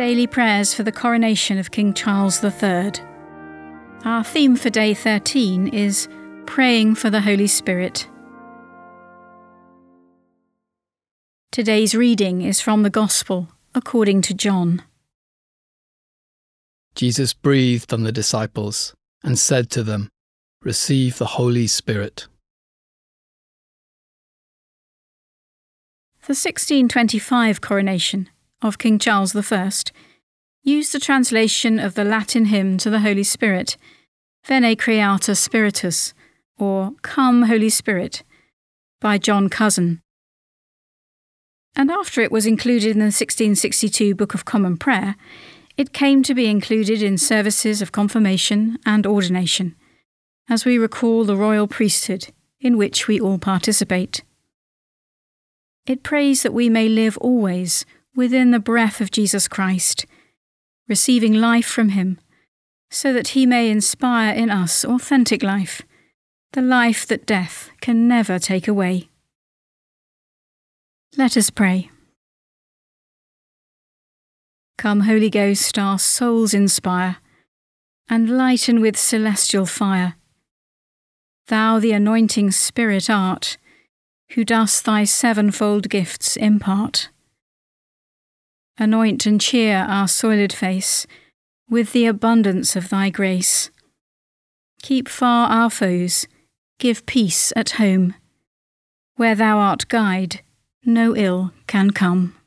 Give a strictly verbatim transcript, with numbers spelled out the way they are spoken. Daily Prayers for the Coronation of King Charles the Third. Our theme for day thirteen is Praying for the Holy Spirit. Today's reading is from the Gospel according to John. Jesus breathed on the disciples and said to them, "Receive the Holy Spirit." The sixteen twenty-five coronation of King Charles the First used the translation of the Latin hymn to the Holy Spirit, Veni, Creator Spiritus, or Come, Holy Spirit, by John Cosin. And after it was included in the sixteen sixty-two Book of Common Prayer, it came to be included in services of confirmation and ordination, as we recall the royal priesthood in which we all participate. It prays that we may live always within the breath of Jesus Christ, receiving life from him, so that he may inspire in us authentic life, the life that death can never take away. Let us pray. Come, Holy Ghost, our souls inspire, and lighten with celestial fire. Thou the anointing Spirit art, who dost thy sevenfold gifts impart. Anoint and cheer our soiled face with the abundance of thy grace. Keep far our foes, give peace at home. Where thou art guide, no ill can come.